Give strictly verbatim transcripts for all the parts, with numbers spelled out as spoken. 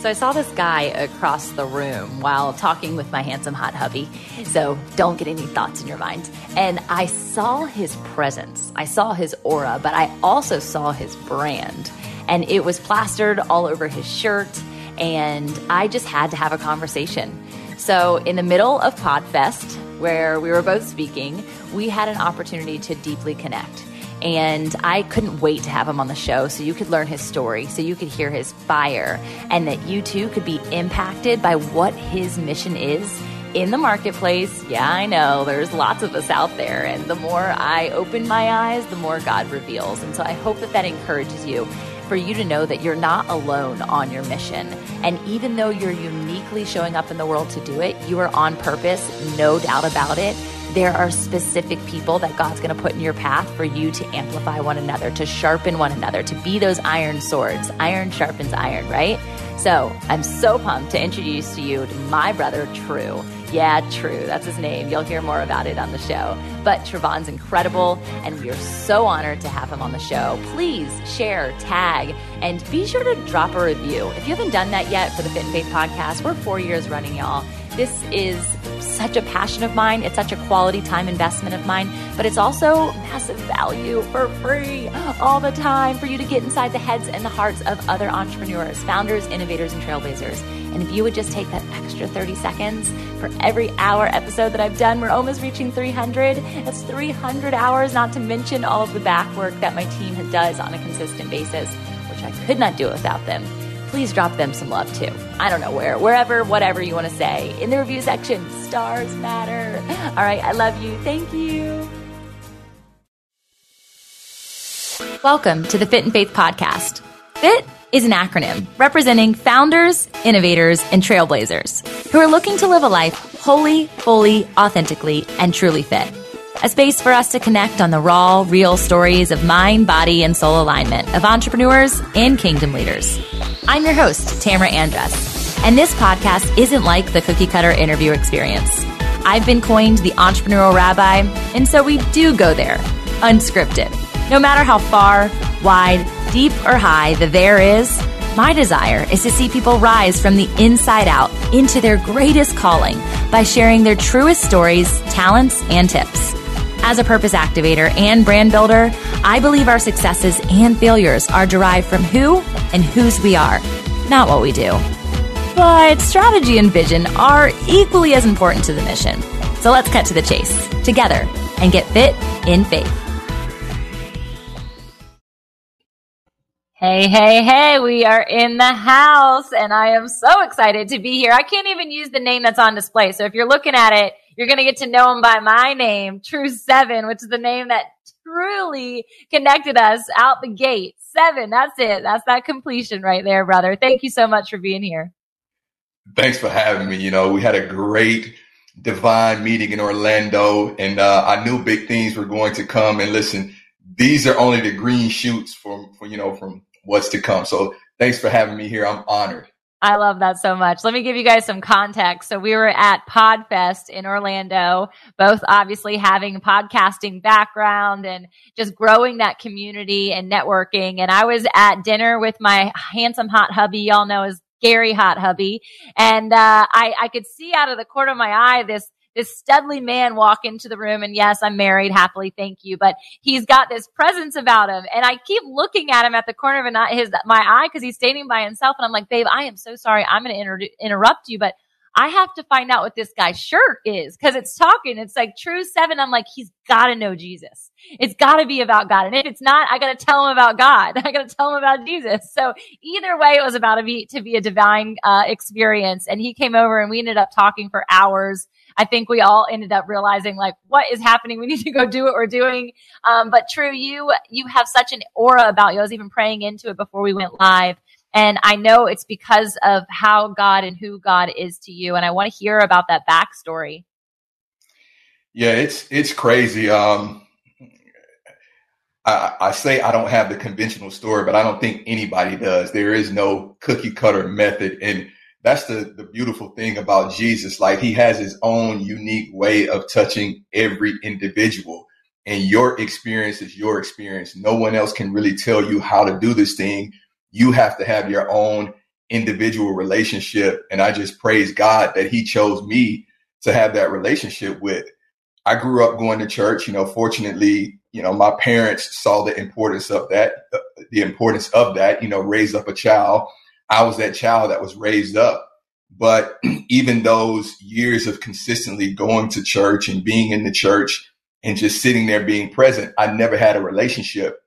So I saw this guy across the room while talking with my handsome hot hubby. So don't get any thoughts in your mind. And I saw his presence. I saw his aura, but I also saw his brand. And it was plastered all over his shirt. And I just had to have a conversation. So in the middle of Podfest, where we were both speaking, we had an opportunity to deeply connect. And I couldn't wait to have him on the show so you could learn his story, so you could hear his fire, and that you too could be impacted by what his mission is in the marketplace. Yeah, I know, there's lots of us out there, and the more I open my eyes, the more God reveals. And so I hope that that encourages you, for you to know that you're not alone on your mission. And even though you're uniquely showing up in the world to do it, you are on purpose, no doubt about it. There are specific people that God's going to put in your path for you to amplify one another, to sharpen one another, to be those iron swords. Iron sharpens iron, right? So I'm so pumped to introduce to you to my brother, True. Yeah, True. That's his name. You'll hear more about it on the show. But Trevon's incredible, and we are so honored to have him on the show. Please share, tag, and be sure to drop a review. If you haven't done that yet for the Fit and Faith podcast, we're four years running, y'all. This is such a passion of mine. It's such a quality time investment of mine, but it's also massive value for free all the time for you to get inside the heads and the hearts of other entrepreneurs, founders, innovators, and trailblazers. And if you would just take that extra thirty seconds for every hour episode that I've done, we're almost reaching three hundred. That's three hundred hours, not to mention all of the back work that my team does on a consistent basis, which I could not do without them. Please drop them some love too. I don't know where, wherever, whatever you want to say. In the review section, stars matter. All right, I love you. Thank you. Welcome to the Fit and Faith podcast. Fit is an acronym representing founders, innovators, and trailblazers who are looking to live a life wholly, fully, authentically, and truly fit. A space for us to connect on the raw, real stories of mind, body, and soul alignment of entrepreneurs and kingdom leaders. I'm your host, Tamra Andress, and this podcast isn't like the cookie-cutter interview experience. I've been coined the entrepreneurial rabbi, and so we do go there, unscripted. No matter how far, wide, deep, or high the there is, my desire is to see people rise from the inside out into their greatest calling by sharing their truest stories, talents, and tips. As a purpose activator and brand builder, I believe our successes and failures are derived from who and whose we are, not what we do. But strategy and vision are equally as important to the mission. So let's cut to the chase together and get fit in faith. Hey, hey, hey, we are in the house, and I am so excited to be here. I can't even use the name that's on display. So if you're looking at it, you're going to get to know him by my name, True Seven, which is the name that truly connected us out the gate. Seven, that's it. That's that completion right there, brother. Thank you so much for being here. Thanks for having me. You know, we had a great divine meeting in Orlando, and uh, I knew big things were going to come. And listen, these are only the green shoots from, for, you know, from what's to come. So thanks for having me here. I'm honored. I love that so much. Let me give you guys some context. So we were at Podfest in Orlando, both obviously having a podcasting background and just growing that community and networking. And I was at dinner with my handsome hot hubby, y'all know as Gary Hot Hubby. And uh, I, I could see out of the corner of my eye this This studly man walk into the room, and yes, I'm married happily, thank you, but he's got this presence about him, and I keep looking at him at the corner of an eye, his, my eye, because he's standing by himself, and I'm like, babe, I am so sorry, I'm going to inter- interrupt you, but I have to find out what this guy's shirt is, because it's talking. It's like True Seven. I'm like, he's got to know Jesus. It's got to be about God. And if it's not, I got to tell him about God. I got to tell him about Jesus. So either way, it was about to be, to be a divine uh, experience. And he came over, and we ended up talking for hours. I think we all ended up realizing, like, what is happening? We need to go do what we're doing. Um, but True, you, you have such an aura about you. I was even praying into it before we went live. And I know it's because of how God and who God is to you. And I want to hear about that backstory. Yeah, it's it's crazy. Um, I, I say I don't have the conventional story, but I don't think anybody does. There is no cookie cutter method. And that's the, the beautiful thing about Jesus. Like, he has his own unique way of touching every individual. And your experience is your experience. No one else can really tell you how to do this thing. You have to have your own individual relationship. And I just praise God that he chose me to have that relationship with. I grew up going to church. You know, fortunately, you know, my parents saw the importance of that, the importance of that, you know, raise up a child. I was that child that was raised up. But even those years of consistently going to church and being in the church and just sitting there being present, I never had a relationship.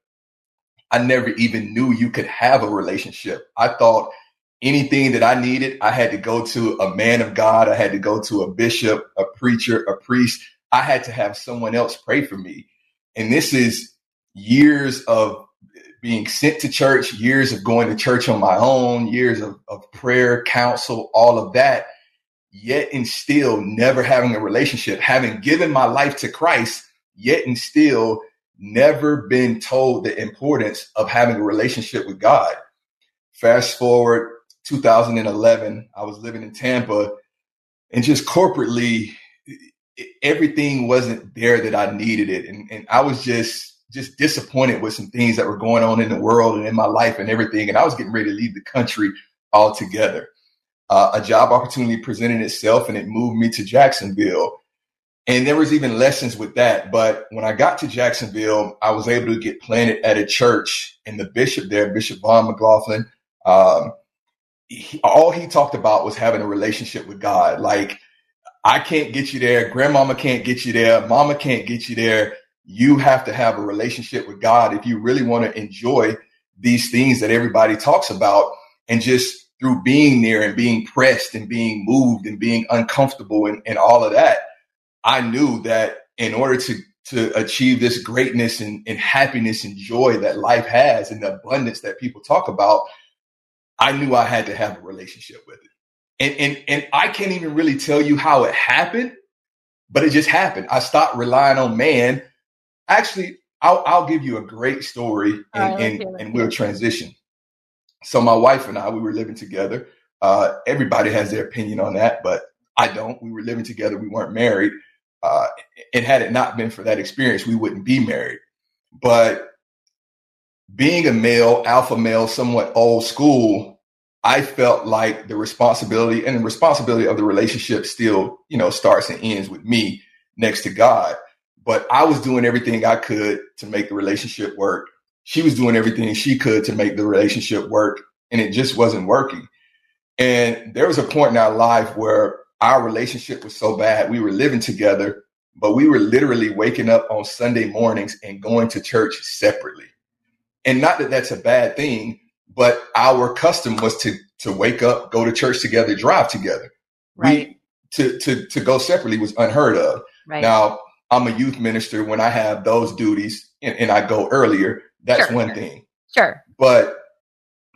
I never even knew you could have a relationship. I thought anything that I needed, I had to go to a man of God. I had to go to a bishop, a preacher, a priest. I had to have someone else pray for me. And this is years of being sent to church, years of going to church on my own, years of, of prayer, counsel, all of that, yet and still never having a relationship, having given my life to Christ, yet and still never been told the importance of having a relationship with God. Fast forward two thousand eleven, I was living in Tampa, and just corporately, everything wasn't there that I needed it. And, and I was just, just disappointed with some things that were going on in the world and in my life and everything. And I was getting ready to leave the country altogether. Uh, a job opportunity presented itself, and it moved me to Jacksonville. And there was even lessons with that. But when I got to Jacksonville, I was able to get planted at a church, and the bishop there, Bishop Vaughn McLaughlin, um, he, all he talked about was having a relationship with God. Like, I can't get you there. Grandmama can't get you there. Mama can't get you there. You have to have a relationship with God if you really want to enjoy these things that everybody talks about. And just through being there and being pressed and being moved and being uncomfortable and, and all of that, I knew that in order to, to achieve this greatness and, and happiness and joy that life has and the abundance that people talk about, I knew I had to have a relationship with it. And, and, and I can't even really tell you how it happened, but it just happened. I stopped relying on man. Actually, I'll, I'll give you a great story, and, and, and we'll transition. So my wife and I, we were living together. Uh, everybody has their opinion on that, but I don't. We were living together. We weren't married. Uh, and had it not been for that experience, we wouldn't be married. But being a male, alpha male, somewhat old school, I felt like the responsibility and the responsibility of the relationship still, you know, starts and ends with me next to God. But I was doing everything I could to make the relationship work. She was doing everything she could to make the relationship work, and it just wasn't working. And there was a point in our life where our relationship was so bad. We were living together, but we were literally waking up on Sunday mornings and going to church separately. And not that that's a bad thing, but our custom was to to wake up, go to church together, drive together. Right. We, to, to, to go separately was unheard of. Right. Now, I'm a youth minister. When I have those duties and, and I go earlier, that's sure, one sure. thing. Sure. But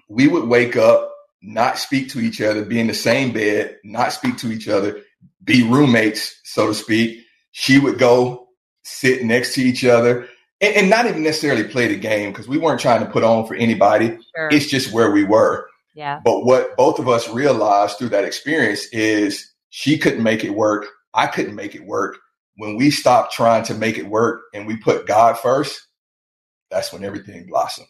we would wake up, not speak to each other, be in the same bed, not speak to each other, be roommates, so to speak. She would go sit next to each other and, and not even necessarily play the game, because we weren't trying to put on for anybody. Sure. It's just where we were. Yeah. But what both of us realized through that experience is she couldn't make it work. I couldn't make it work. When we stopped trying to make it work and we put God first, that's when everything blossomed.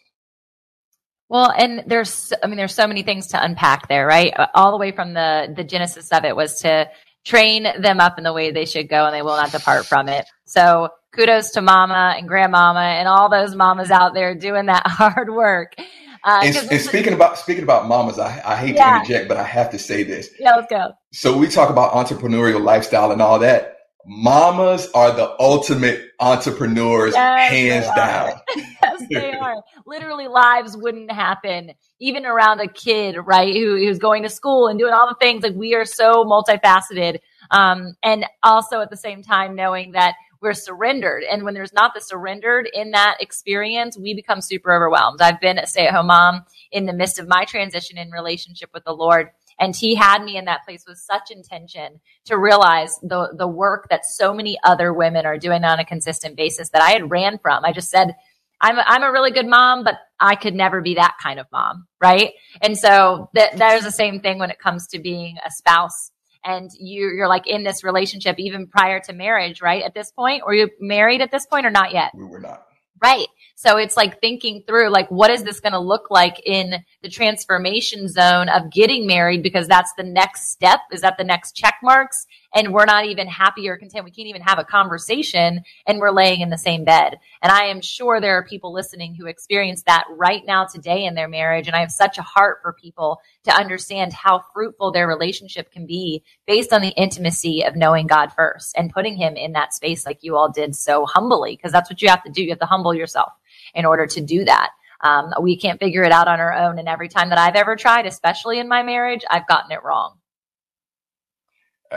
Well, and there's, I mean, there's so many things to unpack there, right? All the way from the, the genesis of it was to train them up in the way they should go, and they will not depart from it. So kudos to mama and grandmama and all those mamas out there doing that hard work. Uh, and and speaking is, about speaking about mamas, I, I hate yeah. to interject, but I have to say this. Yeah, let's go. So we talk about entrepreneurial lifestyle and all that. Mamas are the ultimate entrepreneurs, yes, hands down. Yes, they are. Literally, lives wouldn't happen even around a kid, right? Who, who's going to school and doing all the things. Like, we are so multifaceted. Um, and also at the same time, knowing that we're surrendered. And when there's not the surrendered in that experience, we become super overwhelmed. I've been a stay-at-home mom in the midst of my transition in relationship with the Lord. And he had me in that place with such intention to realize the the work that so many other women are doing on a consistent basis that I had ran from. I just said, I'm a, I'm a really good mom, but I could never be that kind of mom, right? And so that there's the same thing when it comes to being a spouse. And you, you're like in this relationship even prior to marriage, right? At this point, were you married at this point or not yet? We were not. Right. So it's like thinking through, like, what is this going to look like in the transformation zone of getting married? Because that's the next step. Is that the next check marks? And we're not even happy or content. We can't even have a conversation, and we're laying in the same bed. And I am sure there are people listening who experience that right now today in their marriage. And I have such a heart for people to understand how fruitful their relationship can be based on the intimacy of knowing God first and putting him in that space like you all did so humbly, because that's what you have to do. You have to humble yourself in order to do that. Um, we can't figure it out on our own. And every time that I've ever tried, especially in my marriage, I've gotten it wrong.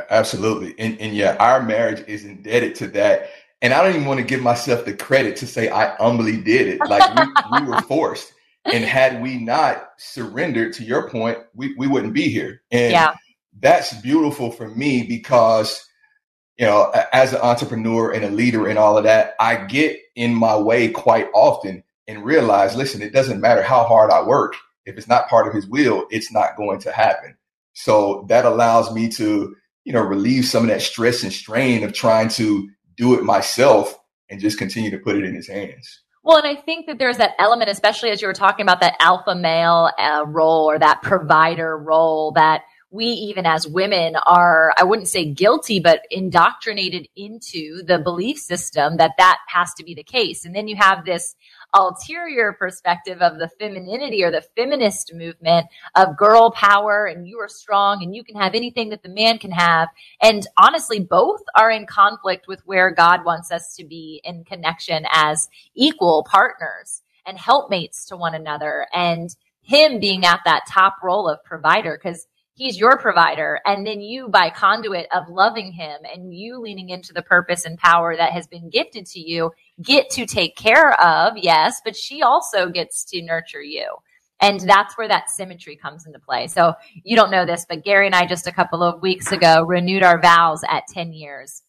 Absolutely. And, and yeah, our marriage is indebted to that. And I don't even want to give myself the credit to say I humbly did it. Like we, we were forced. And had we not surrendered, to your point, we, we wouldn't be here. And yeah. That's beautiful for me because, you know, as an entrepreneur and a leader and all of that, I get in my way quite often and realize, listen, it doesn't matter how hard I work. If it's not part of his will, it's not going to happen. So that allows me to, you know, relieve some of that stress and strain of trying to do it myself and just continue to put it in his hands. Well, and I think that there's that element, especially as you were talking about that alpha male uh, role or that provider role, that we even as women are, I wouldn't say guilty, but indoctrinated into the belief system that that has to be the case. And then you have this ulterior perspective of the femininity or the feminist movement of girl power, and you are strong and you can have anything that the man can have. And honestly, both are in conflict with where God wants us to be in connection as equal partners and helpmates to one another, and him being at that top role of provider because he's your provider. And then you, by conduit of loving him and you leaning into the purpose and power that has been gifted to you, get to take care of, yes, but she also gets to nurture you. And that's where that symmetry comes into play. So you don't know this, but Gary and I just a couple of weeks ago renewed our vows at ten years.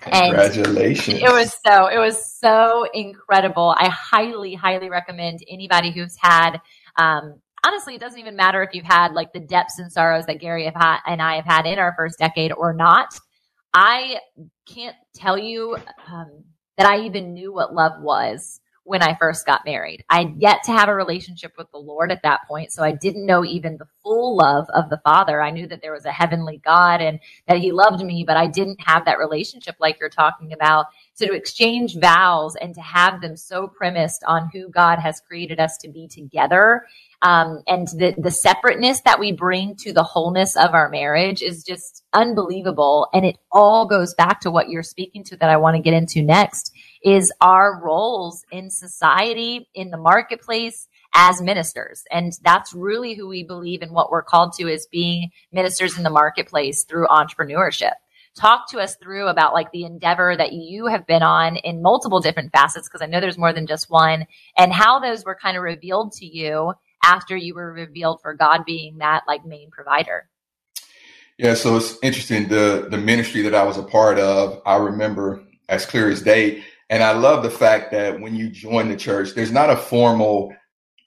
Congratulations. And it was so, it was so incredible. I highly, highly recommend anybody who's had, um, honestly, it doesn't even matter if you've had like the depths and sorrows that Gary have had, and I have had in our first decade or not. I can't tell you, um, that I even knew what love was when I first got married. I had yet to have a relationship with the Lord at that point. So I didn't know even the full love of the Father. I knew that there was a heavenly God and that he loved me, but I didn't have that relationship like you're talking about. So to exchange vows and to have them so premised on who God has created us to be together, um, and the, the separateness that we bring to the wholeness of our marriage is just unbelievable. And it all goes back to what you're speaking to that I want to get into next is our roles in society, in the marketplace, as ministers. And that's really who we believe and what we're called to is being ministers in the marketplace through entrepreneurship. Talk to us through about like the endeavor that you have been on in multiple different facets, because I know there's more than just one, and how those were kind of revealed to you after you were revealed for God being that like main provider. Yeah. So it's interesting. The, the ministry that I was a part of, I remember as clear as day. And I love the fact that when you join the church, there's not a formal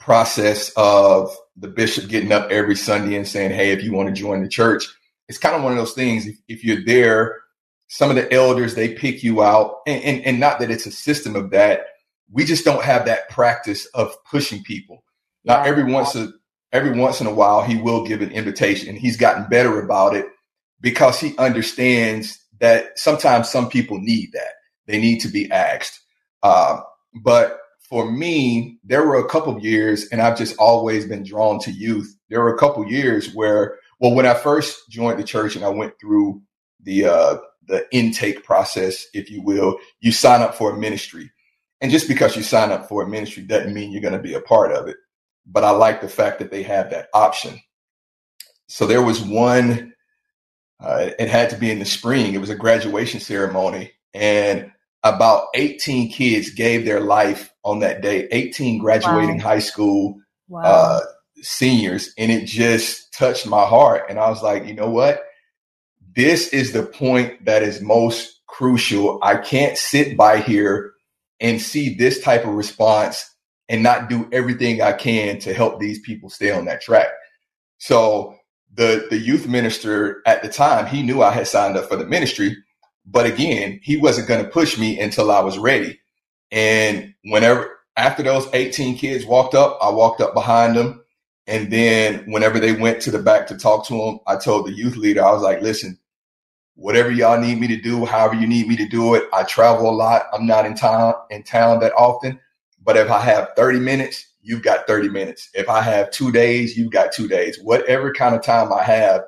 process of the bishop getting up every Sunday and saying, hey, if you want to join the church. It's kind of one of those things. If, if you're there, some of the elders, they pick you out, and, and, and not that it's a system of that. We just don't have that practice of pushing people. Now, every once in, every once in a while, he will give an invitation, and he's gotten better about it because he understands that sometimes some people need that. They need to be asked. Uh, but for me, there were a couple of years, and I've just always been drawn to youth. There were a couple of years where Well, when I first joined the church and I went through the uh, the intake process, if you will, you sign up for a ministry. And just because you sign up for a ministry doesn't mean you're going to be a part of it. But I like the fact that they have that option. So there was one, uh, it had to be in the spring. It was a graduation ceremony. And about eighteen kids gave their life on that day, eighteen graduating wow. high school wow. uh seniors. And it just touched my heart. And I was like, you know what? This is the point that is most crucial. I can't sit by here and see this type of response and not do everything I can to help these people stay on that track. So the, the youth minister at the time, he knew I had signed up for the ministry, but again, he wasn't going to push me until I was ready. And whenever, after those eighteen kids walked up, I walked up behind them. And then whenever they went to the back to talk to them, I told the youth leader, I was like, listen, whatever y'all need me to do, however you need me to do it. I travel a lot. I'm not in town in town that often. But if I have thirty minutes, you've got thirty minutes. If I have two days, you've got two days. Whatever kind of time I have,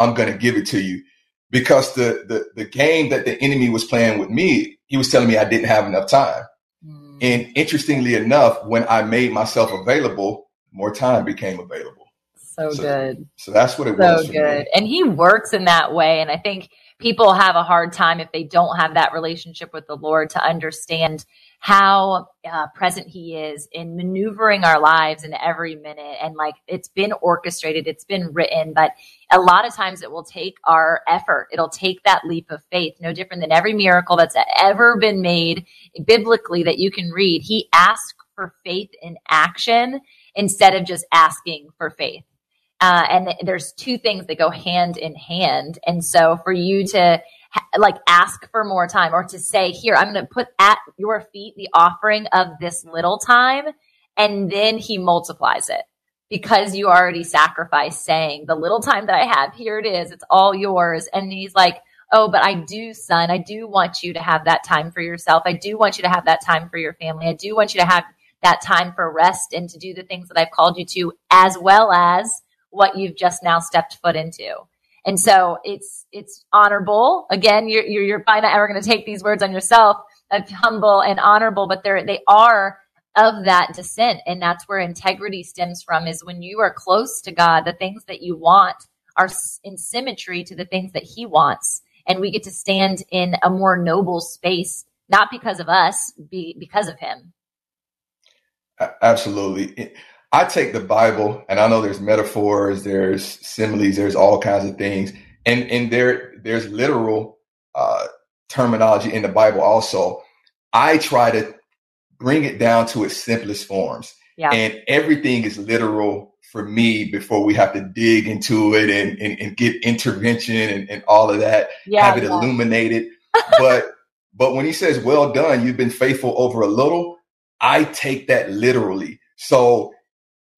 I'm going to give it to you. Because the, the the game that the enemy was playing with me, he was telling me I didn't have enough time. Mm. And interestingly enough, when I made myself available, more time became available. So, so good. So that's what it so was. So good. Me. And he works in that way. And I think people have a hard time if they don't have that relationship with the Lord to understand how uh, present he is in maneuvering our lives in every minute. And like, it's been orchestrated, it's been written, but a lot of times it will take our effort. It'll take that leap of faith, no different than every miracle that's ever been made biblically that you can read. He asked for faith in action instead of just asking for faith. Uh, and th- there's two things that go hand in hand. And so for you to like ask for more time or to say, here, I'm going to put at your feet the offering of this little time. And then he multiplies it because you already sacrificed saying the little time that I have, here it is. It's all yours. And he's like, oh, but I do, son, I do want you to have that time for yourself. I do want you to have that time for your family. I do want you to have that time for rest and to do the things that I've called you to, as well as what you've just now stepped foot into. And so it's it's honorable. Again, you're you're, you're probably not ever going to take these words on yourself. That's humble and honorable, but they're they are of that descent, and that's where integrity stems from. Is when you are close to God, the things that you want are in symmetry to the things that He wants, and we get to stand in a more noble space, not because of us, be because of Him. Absolutely. I take the Bible, and I know there's metaphors, there's similes, there's all kinds of things, and and there there's literal uh, terminology in the Bible also. I try to bring it down to its simplest forms, yeah. And everything is literal for me before we have to dig into it and and, and get intervention and, and all of that, yeah, have it yeah. illuminated. but but when he says, "Well done, you've been faithful over a little," I take that literally. So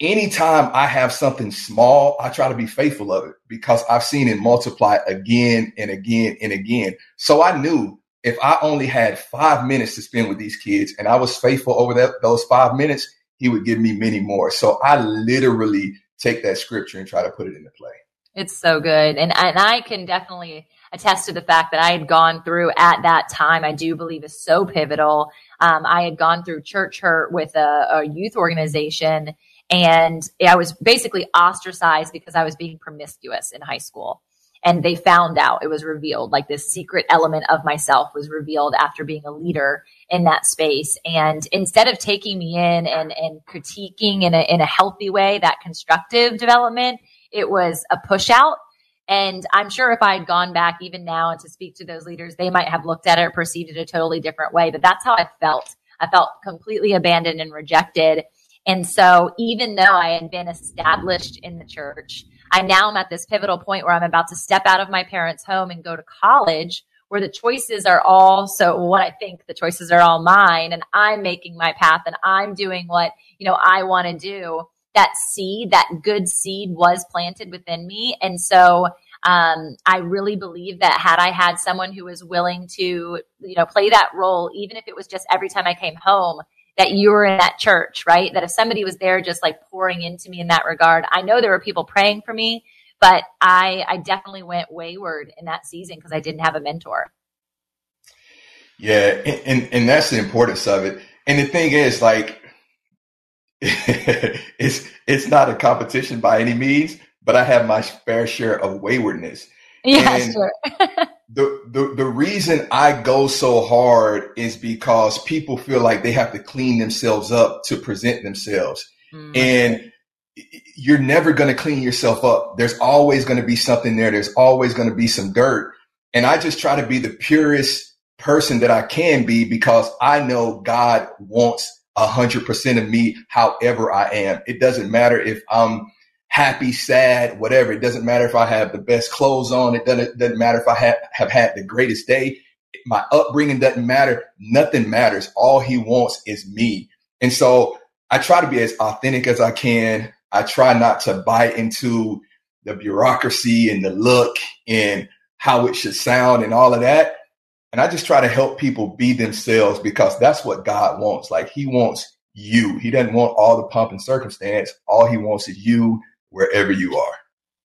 anytime I have something small, I try to be faithful of it because I've seen it multiply again and again and again. So I knew if I only had five minutes to spend with these kids and I was faithful over that, those five minutes, he would give me many more. So I literally take that scripture and try to put it into play. It's so good. And, and I can definitely attest to the fact that I had gone through at that time, I do believe is so pivotal. Um, I had gone through church hurt with a, a youth organization. And I was basically ostracized because I was being promiscuous in high school. And they found out, it was revealed, like this secret element of myself was revealed after being a leader in that space. And instead of taking me in and, and critiquing in a, in a healthy way, that constructive development, it was a push out. And I'm sure if I had gone back even now and to speak to those leaders, they might have looked at it or perceived it a totally different way. But that's how I felt. I felt completely abandoned and rejected. And so even though I had been established in the church, I now am at this pivotal point where I'm about to step out of my parents' home and go to college where the choices are all, so what I think the choices are all mine and I'm making my path and I'm doing what, you know, I want to do. That seed, that good seed was planted within me. And so um, I really believe that had I had someone who was willing to, you know, play that role, even if it was just every time I came home, that you were in that church, right? That if somebody was there just like pouring into me in that regard, I know there were people praying for me, but I, I definitely went wayward in that season because I didn't have a mentor. Yeah. And, and, and that's the importance of it. And the thing is like, it's, it's not a competition by any means, but I have my fair share of waywardness. Yeah, and sure. the, the the reason I go so hard is because people feel like they have to clean themselves up to present themselves. Mm. And you're never going to clean yourself up. There's always going to be something there. There's always going to be some dirt. And I just try to be the purest person that I can be because I know God wants a hundred percent of me, however I am. It doesn't matter if I'm happy, sad, whatever. It doesn't matter if I have the best clothes on. It doesn't, it doesn't matter if I have, have had the greatest day. my upbringing doesn't matter. Nothing matters. All he wants is me. And so I try to be as authentic as I can. I try not to buy into the bureaucracy and the look and how it should sound and all of that. And I just try to help people be themselves, because that's what God wants. Like, he wants you. He doesn't want all the pomp and circumstance. All he wants is you, wherever you are.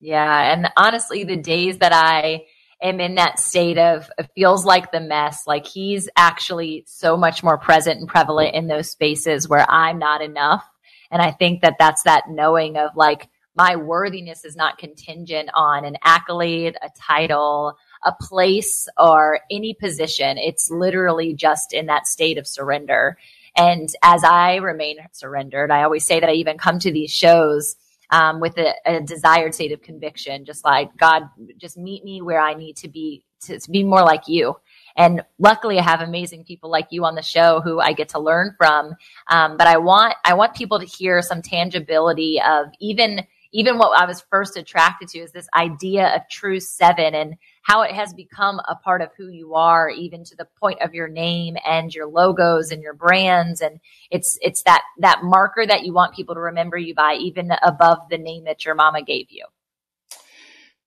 Yeah. And honestly, the days that I am in that state of, it feels like the mess, like, he's actually so much more present and prevalent in those spaces where I'm not enough. And I think that that's that knowing of, like, my worthiness is not contingent on an accolade, a title, a place, or any position. It's literally just in that state of surrender. And as I remain surrendered, I always say that I even come to these shows um, with a, a desired state of conviction, just like, God, just meet me where I need to be to, to be more like you. And luckily, I have amazing people like you on the show who I get to learn from. Um, but I want I want people to hear some tangibility of even even what I was first attracted to, is this idea of True Seven and how it has become a part of who you are, even to the point of your name and your logos and your brands. And it's it's that that marker that you want people to remember you by, even above the name that your mama gave you.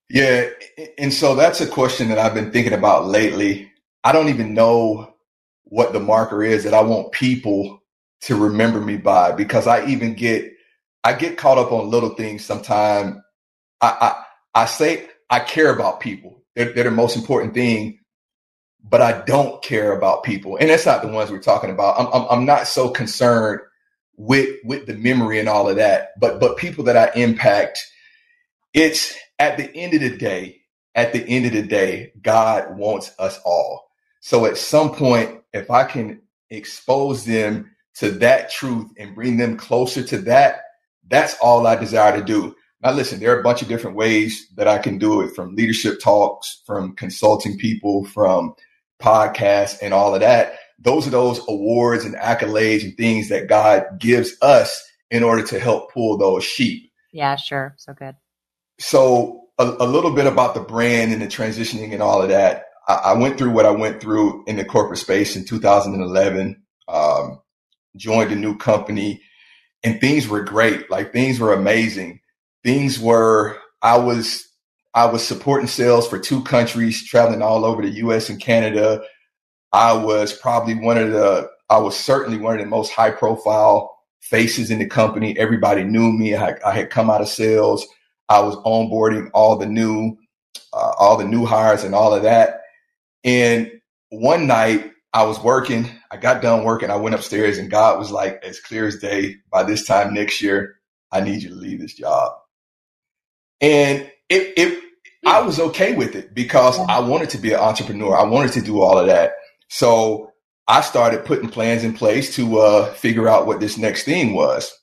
Yeah. And so that's a question that I've been thinking about lately. I don't even know what the marker is that I want people to remember me by, because I even get, I get caught up on little things sometimes. I, I, I say I care about people. They're, they're the most important thing, but I don't care about people. And that's not the ones we're talking about. I'm, I'm, I'm not so concerned with, with the memory and all of that, but, but people that I impact, it's at the end of the day, at the end of the day, God wants us all. So at some point, if I can expose them to that truth and bring them closer to that, that's all I desire to do. Now, listen, there are a bunch of different ways that I can do it, from leadership talks, from consulting people, from podcasts and all of that. Those are those awards and accolades and things that God gives us in order to help pull those sheep. Yeah, sure. So good. So a, a little bit about the brand and the transitioning and all of that. I, I went through what I went through in the corporate space in two thousand eleven, um, joined a new company, and things were great. Like, things were amazing. Things were, I was, I was supporting sales for two countries, traveling all over the U S and Canada. I was probably one of the, I was certainly one of the most high profile faces in the company. Everybody knew me. I, I had come out of sales. I was onboarding all the new, uh, all the new hires and all of that. And one night I was working, I got done working. I went upstairs and God was like, as clear as day, by this time next year, I need you to leave this job. And it, it, I was okay with it, because I wanted to be an entrepreneur. I wanted to do all of that. So I started putting plans in place to uh, figure out what this next thing was.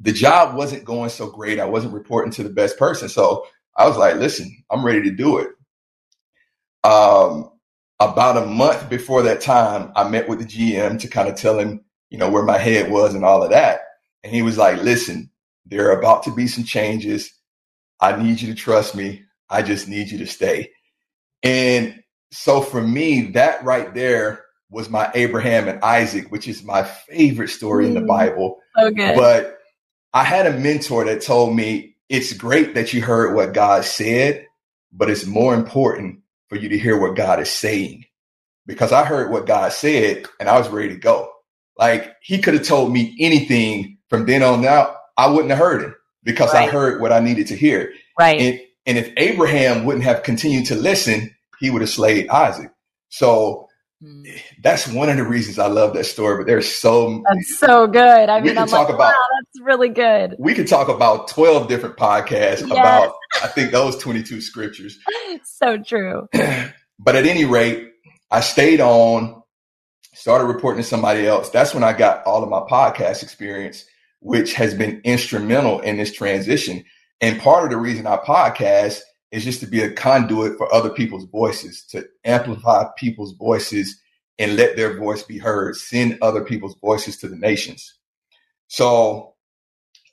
The job wasn't going so great. I wasn't reporting to the best person. So I was like, listen, I'm ready to do it. Um, about a month before that time, I met with the G M to kind of tell him, you know, where my head was and all of that. And he was like, listen, there are about to be some changes. I need you to trust me. I just need you to stay. And so for me, that right there was my Abraham and Isaac, which is my favorite story mm. in the Bible. Okay. But I had a mentor that told me, it's great that you heard what God said, but it's more important for you to hear what God is saying. Because I heard what God said and I was ready to go. Like, he could have told me anything from then on out. I wouldn't have heard it, because right. I heard what I needed to hear. Right. And, and if Abraham wouldn't have continued to listen, he would have slayed Isaac. So mm. that's one of the reasons I love that story. But there's so that's so good. I mean, I'm talk like, about, wow, that's really good. We could talk about twelve different podcasts yes. about, I think, those twenty-two scriptures. So true. But at any rate, I stayed on. Started reporting to somebody else. That's when I got all of my podcast experience, which has been instrumental in this transition. And part of the reason I podcast is just to be a conduit for other people's voices, to amplify people's voices and let their voice be heard, send other people's voices to the nations. So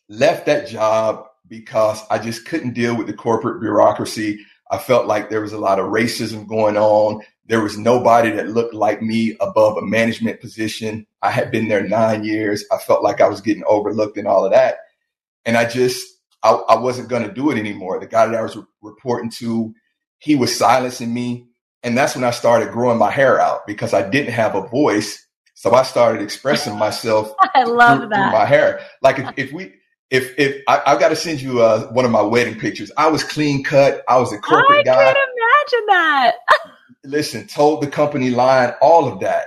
left that job because I just couldn't deal with the corporate bureaucracy. I felt like there was a lot of racism going on. There was nobody that looked like me above a management position. I had been there nine years. I felt like I was getting overlooked and all of that. And I just, I, I wasn't going to do it anymore. The guy that I was re- reporting to, he was silencing me. And that's when I started growing my hair out because I didn't have a voice. So I started expressing myself I love through, that. through my hair. Like if, if we, if, if I, I've got to send you uh, one of my wedding pictures. I was clean cut. I was a corporate I guy. I could imagine that. Listen, told the company line, all of that.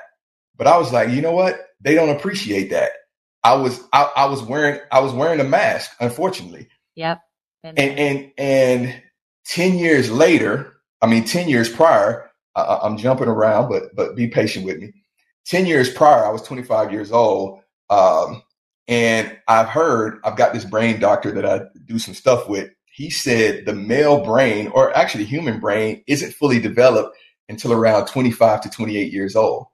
But I was like, you know what? They don't appreciate that. I was, I, I was wearing, I was wearing a mask, unfortunately. Yep. And, and, and ten years later, I mean, ten years prior, I, I'm jumping around, but, but be patient with me. ten years prior, I was twenty-five years old. Um, and I've heard, I've got this brain doctor that I do some stuff with. He said the male brain, or actually human brain, isn't fully developed until around twenty-five to twenty-eight years old.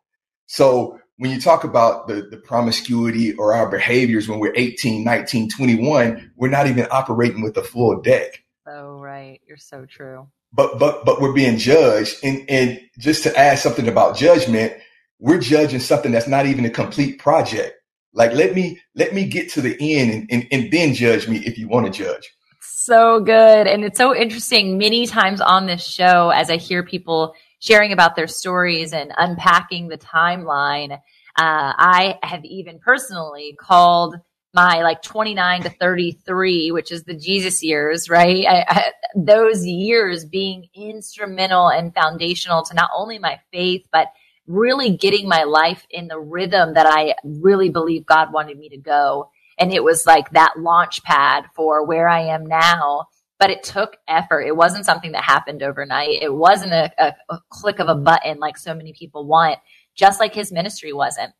So when you talk about the, the promiscuity or our behaviors when we're eighteen, nineteen, twenty-one, we're not even operating with a full deck. Oh, right. You're so true. But but but we're being judged. And, and just to add something about judgment, we're judging something that's not even a complete project. Like, let me let me get to the end and, and, and then judge me if you want to judge. So good. And it's so interesting. Many times on this show, as I hear people sharing about their stories and unpacking the timeline. Uh, I have even personally called my like twenty-nine to thirty-three, which is the Jesus years, right? I, I, those years being instrumental and foundational to not only my faith, but really getting my life in the rhythm that I really believe God wanted me to go. And it was like that launch pad for where I am now. But it took effort. It wasn't something that happened overnight. It wasn't a, a, a click of a button like so many people want, just like his ministry wasn't.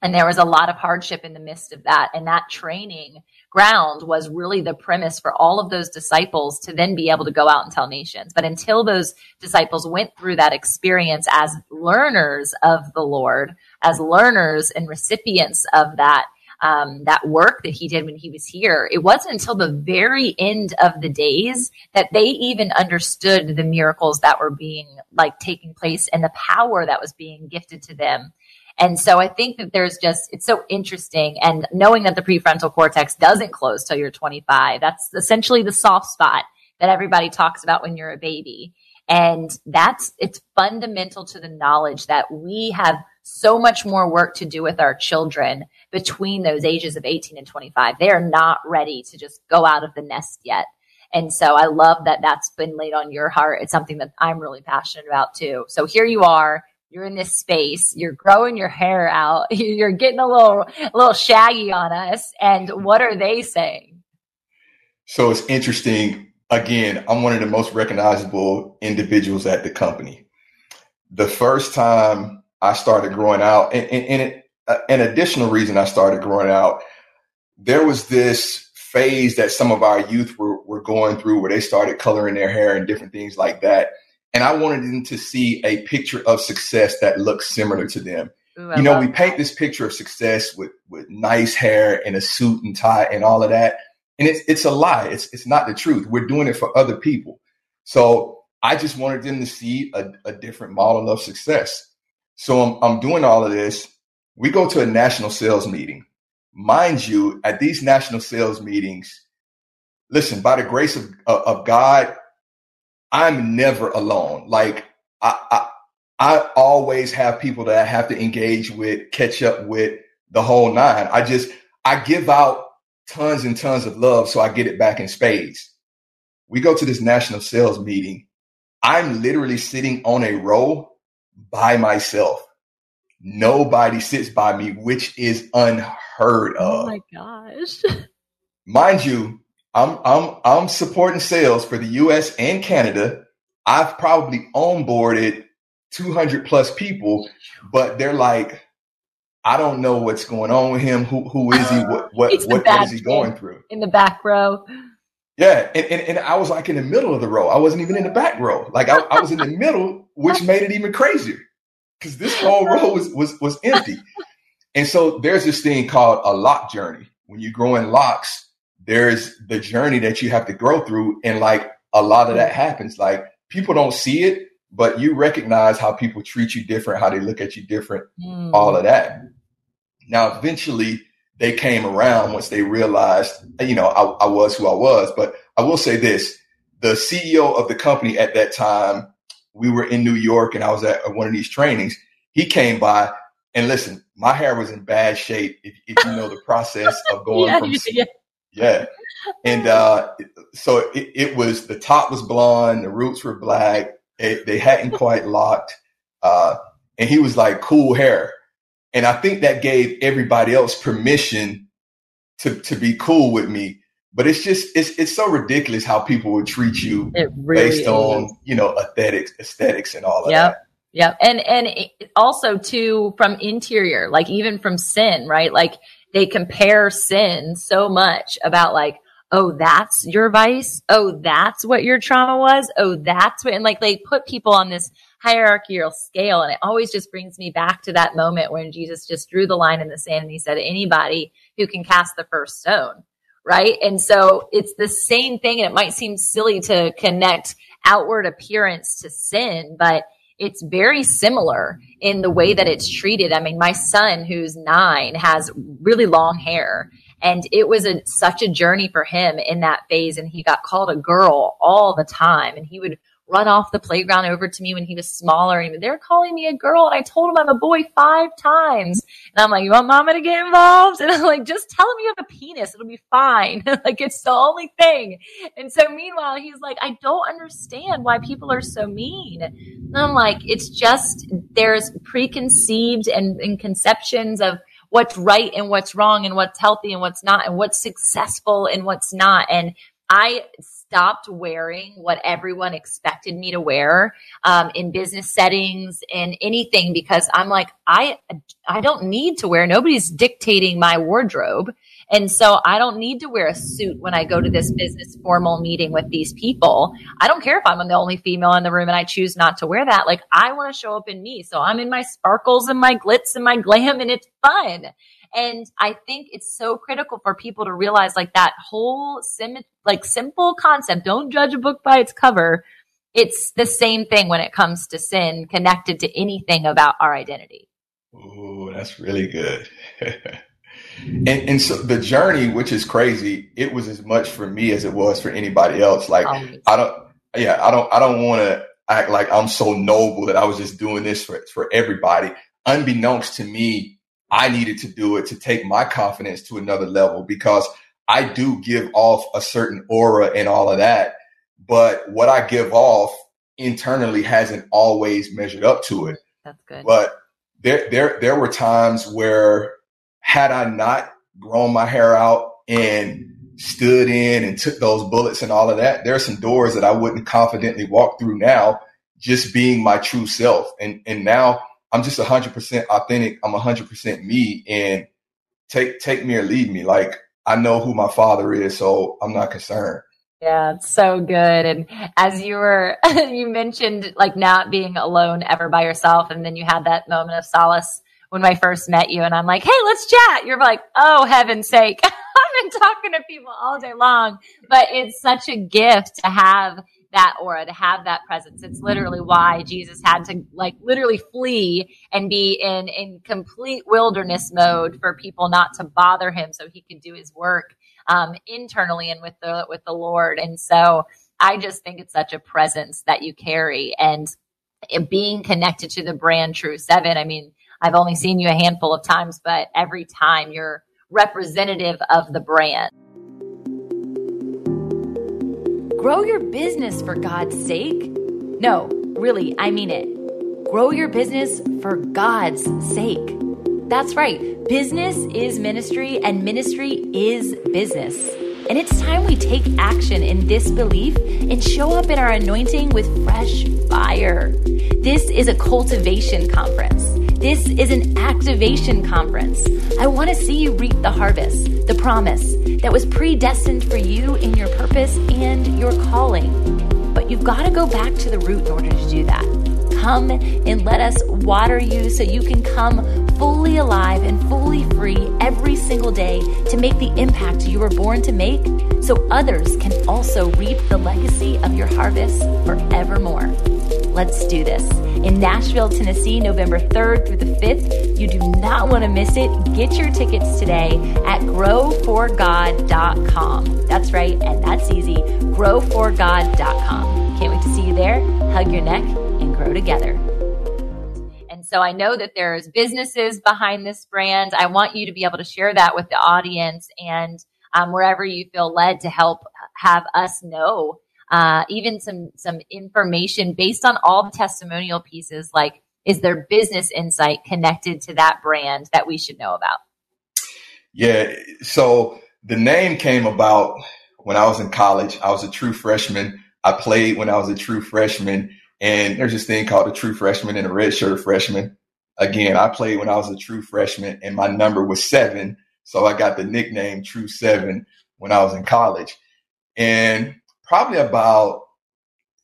And there was a lot of hardship in the midst of that. And that training ground was really the premise for all of those disciples to then be able to go out and tell nations. But until those disciples went through that experience as learners of the Lord, as learners and recipients of that, Um, that work that he did when he was here, it wasn't until the very end of the days that they even understood the miracles that were being like taking place and the power that was being gifted to them. And so I think that there's just, it's so interesting. And knowing that the prefrontal cortex doesn't close till you're twenty-five, that's essentially the soft spot that everybody talks about when you're a baby. And that's, it's fundamental to the knowledge that we have so much more work to do with our children between those ages of eighteen and twenty-five. They are not ready to just go out of the nest yet. And so I love that that's been laid on your heart. It's something that I'm really passionate about too. So here you are, you're in this space, you're growing your hair out, you're getting a little, a little shaggy on us. And what are they saying? So it's interesting. Again, I'm one of the most recognizable individuals at the company. The first time I started growing out, and, and, and it, uh, an additional reason I started growing out, there was this phase that some of our youth were, were going through where they started coloring their hair and different things like that. And I wanted them to see a picture of success that looked similar to them. Ooh, you know, we paint this picture of success with, with nice hair and a suit and tie and all of that. And it's, it's a lie. It's, it's not the truth. We're doing it for other people. So I just wanted them to see a, a different model of success. So I'm, I'm doing all of this. We go to a national sales meeting. Mind you, at these national sales meetings, listen, by the grace of, of God, I'm never alone. Like I, I, I always have people that I have to engage with, catch up with, the whole nine. I just, I give out tons and tons of love, so I get it back in spades. We go to this national sales meeting. I'm literally sitting on a row by myself. Nobody sits by me, which is unheard of. Oh my gosh. Mind you, I'm I'm I'm supporting sales for the U S and Canada. I've probably onboarded two hundred plus people, but they're like, I don't know what's going on with him. Who who is he? What what what, what is he going through? In the back row. Yeah. And, and and I was like in the middle of the row. I wasn't even in the back row. Like I, I was in the middle, which made it even crazier because this whole row was, was, was empty. And so there's this thing called a lock journey. When you grow in locks, there's the journey that you have to grow through. And like a lot of that happens. Like people don't see it, but you recognize how people treat you different, how they look at you different, mm. all of that. Now, eventually they came around once they realized, you know, I, I was who I was. But I will say this, the C E O of the company at that time, we were in New York and I was at one of these trainings. He came by and listen, my hair was in bad shape. If, if you know the process of going yeah, from, yeah. yeah. And uh, so it, it was, the top was blonde, the roots were black. It, they hadn't quite locked. Uh, and he was like, cool hair. And I think that gave everybody else permission to, to be cool with me. But it's just, it's it's so ridiculous how people would treat you really based is. on, you know, aesthetics, aesthetics and all of yep. that. Yeah. And, and also too, from interior, like even from sin, right? Like they compare sin so much about like, oh, that's your vice. Oh, that's what your trauma was. Oh, that's what, and like they put people on this hierarchical scale. And it always just brings me back to that moment when Jesus just drew the line in the sand and he said, anybody who can cast the first stone. Right. And so it's the same thing. And it might seem silly to connect outward appearance to sin, but it's very similar in the way that it's treated. I mean, my son, who's nine, has really long hair. And it was a, such a journey for him in that phase. And he got called a girl all the time. And he would run off the playground over to me when he was smaller. And they're calling me a girl. And I told him I'm a boy five times. And I'm like, you want mama to get involved? And I'm like, just tell him you have a penis. It'll be fine. Like, it's the only thing. And so meanwhile, he's like, I don't understand why people are so mean. And I'm like, it's just, there's preconceived and, and conceptions of what's right and what's wrong and what's healthy and what's not and what's successful and what's not. And I stopped wearing what everyone expected me to wear um, in business settings and anything, because I'm like, I, I don't need to wear, nobody's dictating my wardrobe. And so I don't need to wear a suit when I go to this business formal meeting with these people. I don't care if I'm the only female in the room and I choose not to wear that. Like, I want to show up in me. So I'm in my sparkles and my glitz and my glam, and it's fun. And I think it's so critical for people to realize, like, that whole sim- like simple concept, don't judge a book by its cover. It's the same thing when it comes to sin connected to anything about our identity. Oh, that's really good. and, and so the journey, which is crazy, it was as much for me as it was for anybody else. Like, Always. I don't, yeah, I don't, I don't want to act like I'm so noble that I was just doing this for, for everybody. Unbeknownst to me, I needed to do it to take my confidence to another level, because I do give off a certain aura and all of that. But what I give off internally hasn't always measured up to it. That's good. But there, there, there were times where, had I not grown my hair out and stood in and took those bullets and all of that, there are some doors that I wouldn't confidently walk through now, just being my true self. And, and now, I'm just one hundred percent authentic. I'm one hundred percent me, and take take me or leave me. Like, I know who my father is, so I'm not concerned. Yeah, it's so good. And as you were, you mentioned like not being alone ever by yourself. And then you had that moment of solace when I first met you. And I'm like, hey, let's chat. You're like, oh, heaven's sake. I've been talking to people all day long. But it's such a gift to have that aura, to have that presence. It's literally why Jesus had to like literally flee and be in, in complete wilderness mode for people not to bother him so he could do his work um, internally and with the, with the Lord. And so I just think it's such a presence that you carry, and being connected to the brand True Seven. I mean, I've only seen you a handful of times, but every time you're representative of the brand. Grow your business for God's sake. No, really, I mean it. Grow your business for God's sake. That's right. Business is ministry, and ministry is business. And it's time we take action in this belief and show up in our anointing with fresh fire. This is a cultivation conference. This is an activation conference. I want to see you reap the harvest, the promise that was predestined for you in your purpose and your calling. But you've got to go back to the root in order to do that. Come and let us water you so you can come fully alive and fully free every single day to make the impact you were born to make, so others can also reap the legacy of your harvest forevermore. Let's do this. In Nashville, Tennessee, November third through the fifth. You do not want to miss it. Get your tickets today at grow for god dot com. That's right, and that's easy. grow for god dot com. Can't wait to see you there. Hug your neck and grow together. And so I know that there's businesses behind this brand. I want you to be able to share that with the audience and um, wherever you feel led to help have us know uh, even some, some information based on all the testimonial pieces. Like, is there business insight connected to that brand that we should know about? Yeah. So the name came about when I was in college. I was a true freshman. I played when I was a true freshman. And there's this thing called a true freshman and a redshirt freshman. Again, I played when I was a true freshman and my number was seven. So I got the nickname True Seven when I was in college. And probably about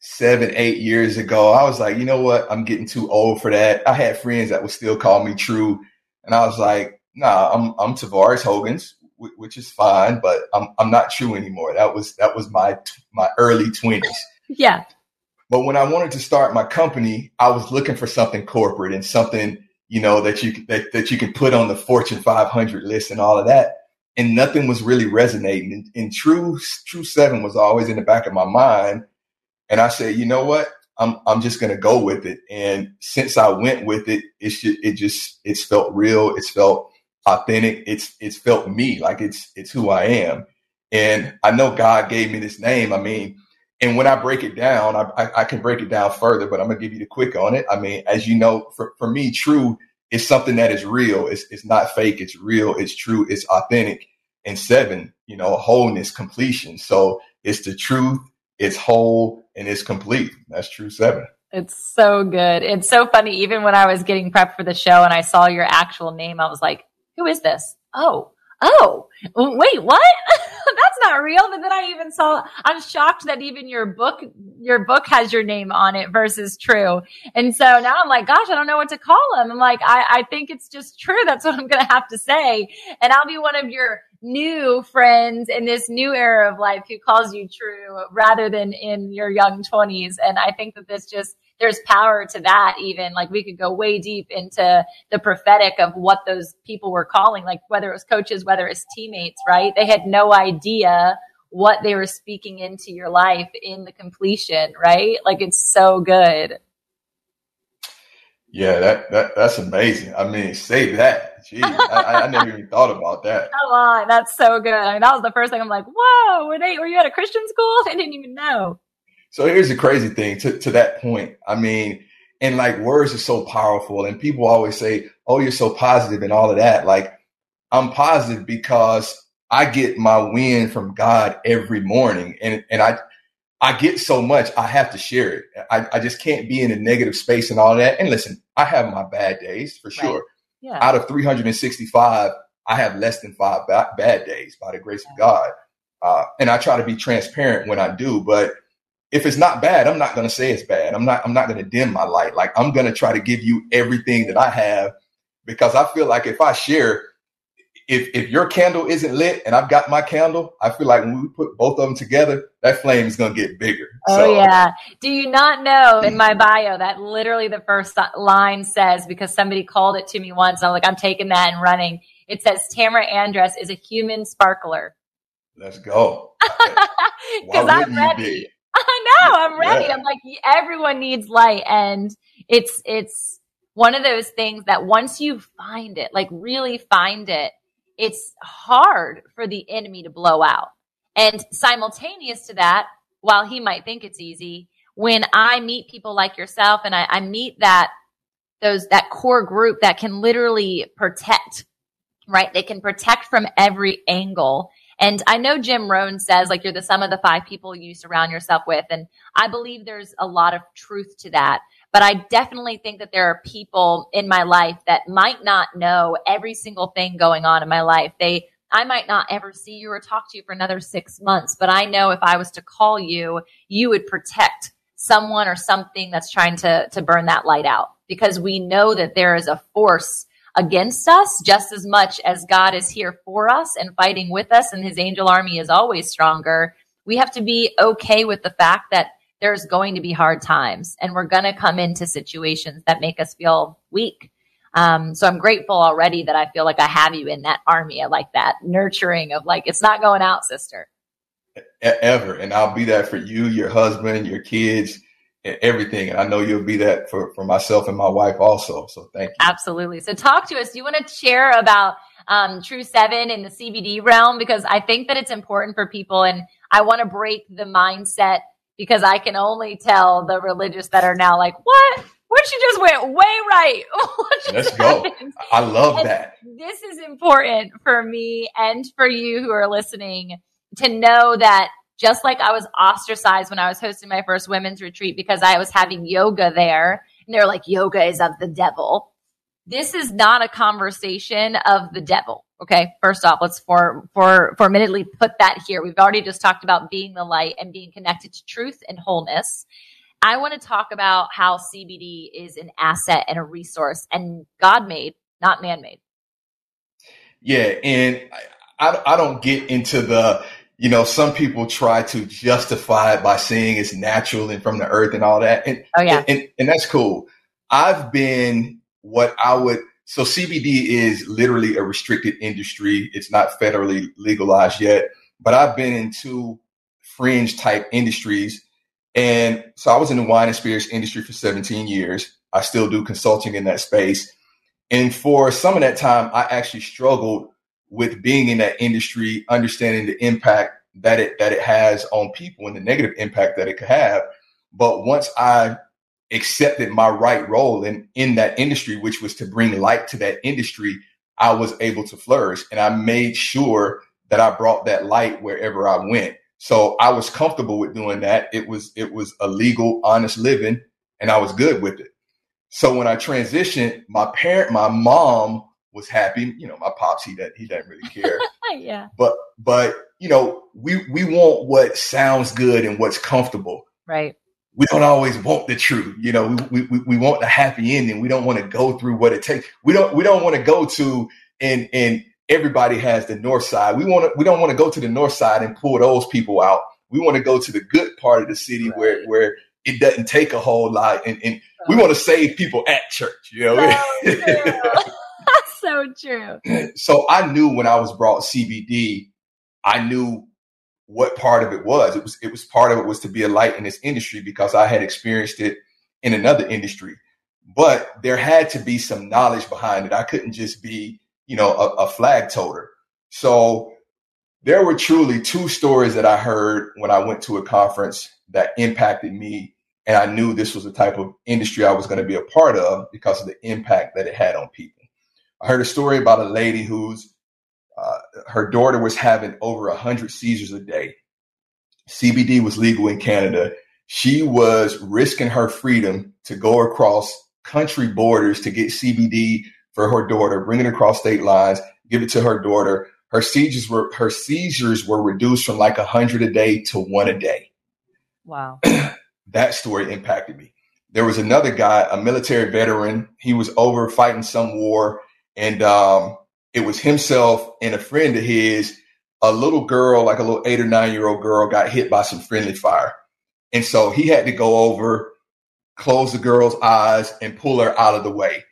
seven, eight years ago, I was like, you know what? I'm getting too old for that. I had friends that would still call me True. And I was like, nah, I'm, I'm Tavarus Hogans, which is fine, but I'm, I'm not True anymore. That was, that was my, my early twenties. Yeah. But when I wanted to start my company, I was looking for something corporate and something, you know, that you that, that you can put on the Fortune five hundred list and all of that. And nothing was really resonating. And, and True True Seven was always in the back of my mind. And I said, you know what? I'm I'm just going to go with it. And since I went with it, it's just, it just it's felt real. It's felt authentic. It's it's felt me, like it's it's who I am. And I know God gave me this name. I mean. And when I break it down, I, I, I can break it down further, but I'm going to give you the quick on it. I mean, as you know, for, for me, True is something that is real. It's, it's not fake. It's real. It's true. It's authentic. And seven, you know, wholeness, completion. So it's the truth. It's whole and it's complete. That's True Seven. It's so good. It's so funny. Even when I was getting prepped for the show and I saw your actual name, I was like, who is this? Oh, oh, wait, what? That's not real. But then I even saw, I'm shocked that even your book, your book has your name on it versus True. And so now I'm like, gosh, I don't know what to call him. I'm like, I, I think it's just True. That's what I'm going to have to say. And I'll be one of your new friends in this new era of life who calls you True rather than in your young twenties. And I think that this just, there's power to that. Even like we could go way deep into the prophetic of what those people were calling, like whether it was coaches, whether it's teammates, right? They had no idea what they were speaking into your life in the completion, right? Like it's so good. Yeah, that, that that's amazing. I mean, say that. Jeez, I, I never even thought about that. Come on, that's so good. I mean, that was the first thing I'm like, whoa, were they? Were you at a Christian school? I didn't even know. So here's the crazy thing to, to that point. I mean, and like words are so powerful and people always say, oh, you're so positive and all of that. Like I'm positive because I get my win from God every morning. And, and I, I get so much, I have to share it. I, I just can't be in a negative space and all of that. And listen, I have my bad days for sure. Right. Yeah. Out of three hundred sixty-five, I have less than five ba- bad days by the grace yeah. of God. Uh, and I try to be transparent when I do, but if it's not bad, I'm not going to say it's bad. I'm not I'm not going to dim my light. Like I'm going to try to give you everything that I have, because I feel like if I share, if if your candle isn't lit and I've got my candle, I feel like when we put both of them together, that flame is going to get bigger. Oh, so, yeah. Do you not know in my bio that literally the first line says, because somebody called it to me once, and I'm like, I'm taking that and running. It says Tamra Andress is a human sparkler. Let's go. Because I'm ready. I know I'm ready. Yeah. I'm like, everyone needs light. And it's, it's one of those things that once you find it, like really find it, it's hard for the enemy to blow out. And simultaneous to that, while he might think it's easy, when I meet people like yourself and I, I meet that, those, that core group that can literally protect, right? They can protect from every angle. And I know Jim Rohn says, like, you're the sum of the five people you surround yourself with. And I believe there's a lot of truth to that. But I definitely think that there are people in my life that might not know every single thing going on in my life. They, I might not ever see you or talk to you for another six months. But I know if I was to call you, you would protect someone or something that's trying to, to burn that light out. Because we know that there is a force against us just as much as God is here for us and fighting with us, and his angel army is always stronger. We have to be okay with the fact that there's going to be hard times, and we're going to come into situations that make us feel weak. Um, so I'm grateful already that I feel like I have you in that army. I like that nurturing of like, it's not going out, sister. Ever. And I'll be that for you, your husband, your kids, and everything. And I know you'll be that for, for myself and my wife also. So thank you. Absolutely. So talk to us. Do you want to share about um, True Seven in the C B D realm? Because I think that it's important for people. And I want to break the mindset, because I can only tell the religious that are now like, what? What you just went way right. Let's happened? Go. I love and that. This is important for me and for you who are listening to know that just like I was ostracized when I was hosting my first women's retreat because I was having yoga there, and they're like, yoga is of the devil. This is not a conversation of the devil. Okay. First off, let's for, for, for admittedly put that here. We've already just talked about being the light and being connected to truth and wholeness. I want to talk about how C B D is an asset and a resource, and God-made, not man-made. Yeah. And I, I don't get into the, you know, some people try to justify it by saying it's natural and from the earth and all that. And, oh, yeah. and, and, and that's cool. I've been what I would, so C B D is literally a restricted industry. It's not federally legalized yet, but I've been in two fringe type industries. And so I was in the wine and spirits industry for seventeen years. I still do consulting in that space. And for some of that time, I actually struggled with being in that industry, understanding the impact that it that it has on people and the negative impact that it could have. But once I accepted my right role in, in that industry, which was to bring light to that industry, I was able to flourish. And I made sure that I brought that light wherever I went. So I was comfortable with doing that. It was it was a legal, honest living, and I was good with it. So when I transitioned, my parent, my mom was happy. You know, my pops, he didn't, he didn't really care. Yeah. But but you know, we we want what sounds good and what's comfortable. Right. We don't always want the truth. You know, we we we want the happy ending. We don't want to go through what it takes. We don't we don't want to go to and and. Everybody has the north side. We want to, we don't want to go to the north side and pull those people out. We want to go to the good part of the city right. where, where it doesn't take a whole lot. And, and so we want to save people at church. You know? So true. So true. So I knew when I was brought C B D, I knew what part of it was. It was, it was part of it was to be a light in this industry because I had experienced it in another industry, but there had to be some knowledge behind it. I couldn't just be, you know, a, a flag toter. So there were truly two stories that I heard when I went to a conference that impacted me. And I knew this was the type of industry I was going to be a part of because of the impact that it had on people. I heard a story about a lady whose uh, her daughter was having over a hundred seizures a day. C B D was legal in Canada. She was risking her freedom to go across country borders to get C B D for her daughter, bring it across state lines, give it to her daughter. Her seizures were her seizures were reduced from like a hundred a day to one a day. Wow. That story impacted me. There was another guy, a military veteran. He was over fighting some war, and um, it was himself and a friend of his. A little girl, like a little eight or nine year old girl, got hit by some friendly fire, and so he had to go over, close the girl's eyes, and pull her out of the way.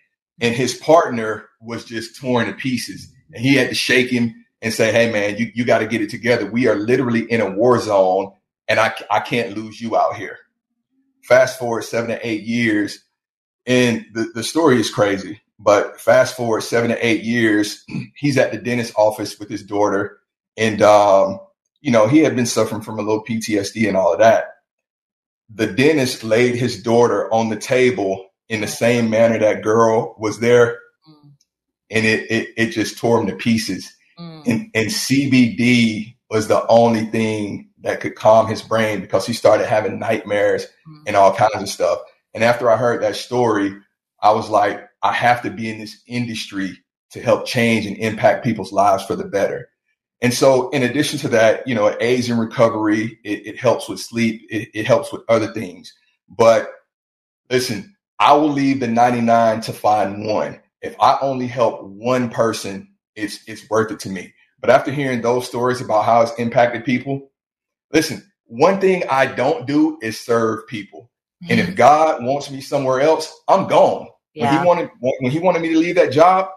And his partner was just torn to pieces, and he had to shake him and say, hey, man, you, you got to get it together. We are literally in a war zone, and I, I can't lose you out here. Fast forward seven to eight years. And the, the story is crazy, but fast forward seven to eight years. He's at the dentist's office with his daughter. And, um, you know, he had been suffering from a little P T S D and all of that. The dentist laid his daughter on the table in the same manner that girl was there. Mm. And it, it, it just tore him to pieces. Mm. And, and C B D was the only thing that could calm his brain because he started having nightmares mm. and all kinds of stuff. And after I heard that story, I was like, I have to be in this industry to help change and impact people's lives for the better. And so in addition to that, you know, it aids in recovery. It, it helps with sleep. It, it helps with other things. But listen, I will leave the ninety-nine to find one. If I only help one person, it's it's worth it to me. But after hearing those stories about how it's impacted people, listen, one thing I don't do is serve people. And if God wants me somewhere else, I'm gone. Yeah. When he wanted when he wanted me to leave that job,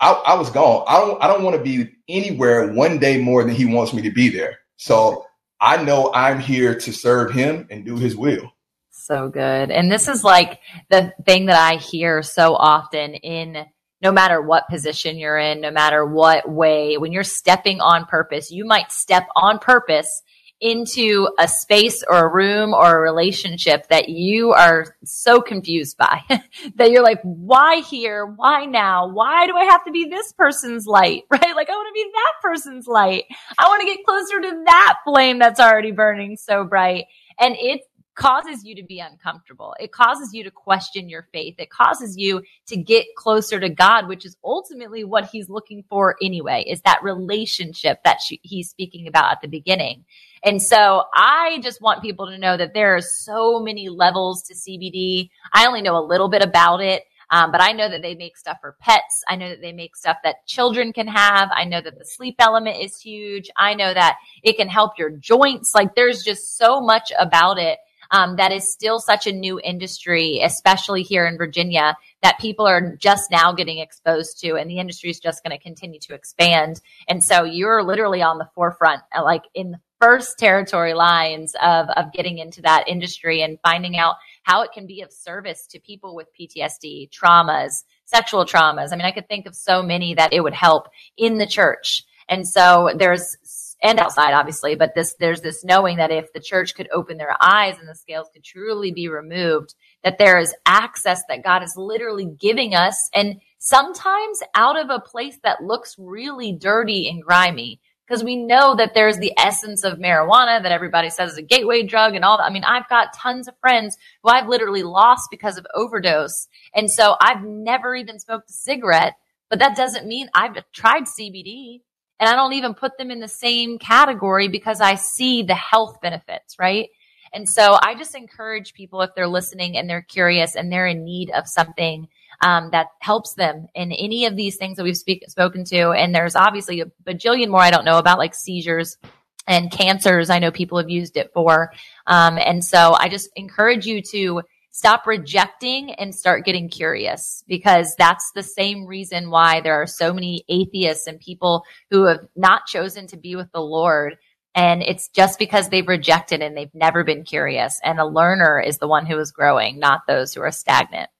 I, I was gone. I don't I don't want to be anywhere one day more than he wants me to be there. So I know I'm here to serve him and do his will. So good. And this is like the thing that I hear so often in no matter what position you're in, no matter what way, when you're stepping on purpose, you might step on purpose into a space or a room or a relationship that you are so confused by that you're like, why here? Why now? Why do I have to be this person's light? Right? Like I want to be that person's light. I want to get closer to that flame that's already burning so bright. And it causes you to be uncomfortable. It causes you to question your faith. It causes you to get closer to God, which is ultimately what he's looking for anyway, is that relationship that she, he's speaking about at the beginning. And so I just want people to know that there are so many levels to C B D. I only know a little bit about it, um, but I know that they make stuff for pets. I know that they make stuff that children can have. I know that the sleep element is huge. I know that it can help your joints. Like there's just so much about it um, that is still such a new industry, especially here in Virginia, that people are just now getting exposed to, and the industry is just going to continue to expand. And so you're literally on the forefront, like in the first territory lines of, of getting into that industry and finding out how it can be of service to people with P T S D, traumas, sexual traumas. I mean, I could think of so many that it would help in the church. And so there's, and outside obviously, but this, there's this knowing that if the church could open their eyes and the scales could truly be removed, that there is access that God is literally giving us. And sometimes out of a place that looks really dirty and grimy. Because we know that there's the essence of marijuana that everybody says is a gateway drug and all that. I mean, I've got tons of friends who I've literally lost because of overdose. And so I've never even smoked a cigarette, but that doesn't mean I've tried C B D. And I don't even put them in the same category because I see the health benefits, right? And so I just encourage people, if they're listening and they're curious and they're in need of something Um, that helps them in any of these things that we've speak, spoken to. And there's obviously a bajillion more I don't know about, like seizures and cancers. I know people have used it for. Um, and so I just encourage you to stop rejecting and start getting curious, because that's the same reason why there are so many atheists and people who have not chosen to be with the Lord. And it's just because they've rejected and they've never been curious. And a learner is the one who is growing, not those who are stagnant.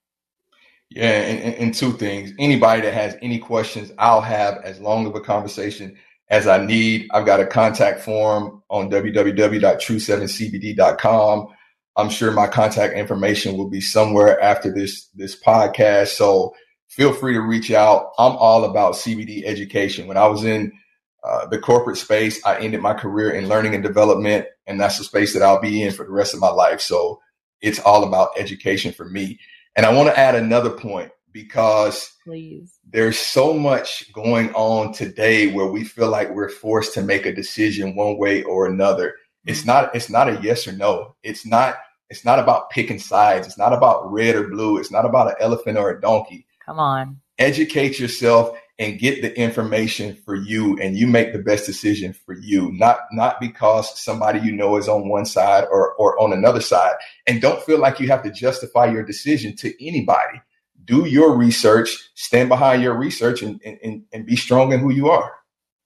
Yeah, and, and two things. Anybody that has any questions, I'll have as long of a conversation as I need. I've got a contact form on w w w dot true seven c b d dot com. I'm sure my contact information will be somewhere after this this podcast. So feel free to reach out. I'm all about C B D education. When I was in uh, the corporate space, I ended my career in learning and development, and that's the space that I'll be in for the rest of my life. So it's all about education for me. And I want to add another point, because Please. There's so much going on today where we feel like we're forced to make a decision one way or another. Mm-hmm. It's not it's not a yes or no. It's not it's not about picking sides. It's not about red or blue. It's not about an elephant or a donkey. Come on. Educate yourself and get the information for you, and you make the best decision for you, not not because somebody you know is on one side or, or on another side. And don't feel like you have to justify your decision to anybody. Do your research, stand behind your research, and, and, and be strong in who you are.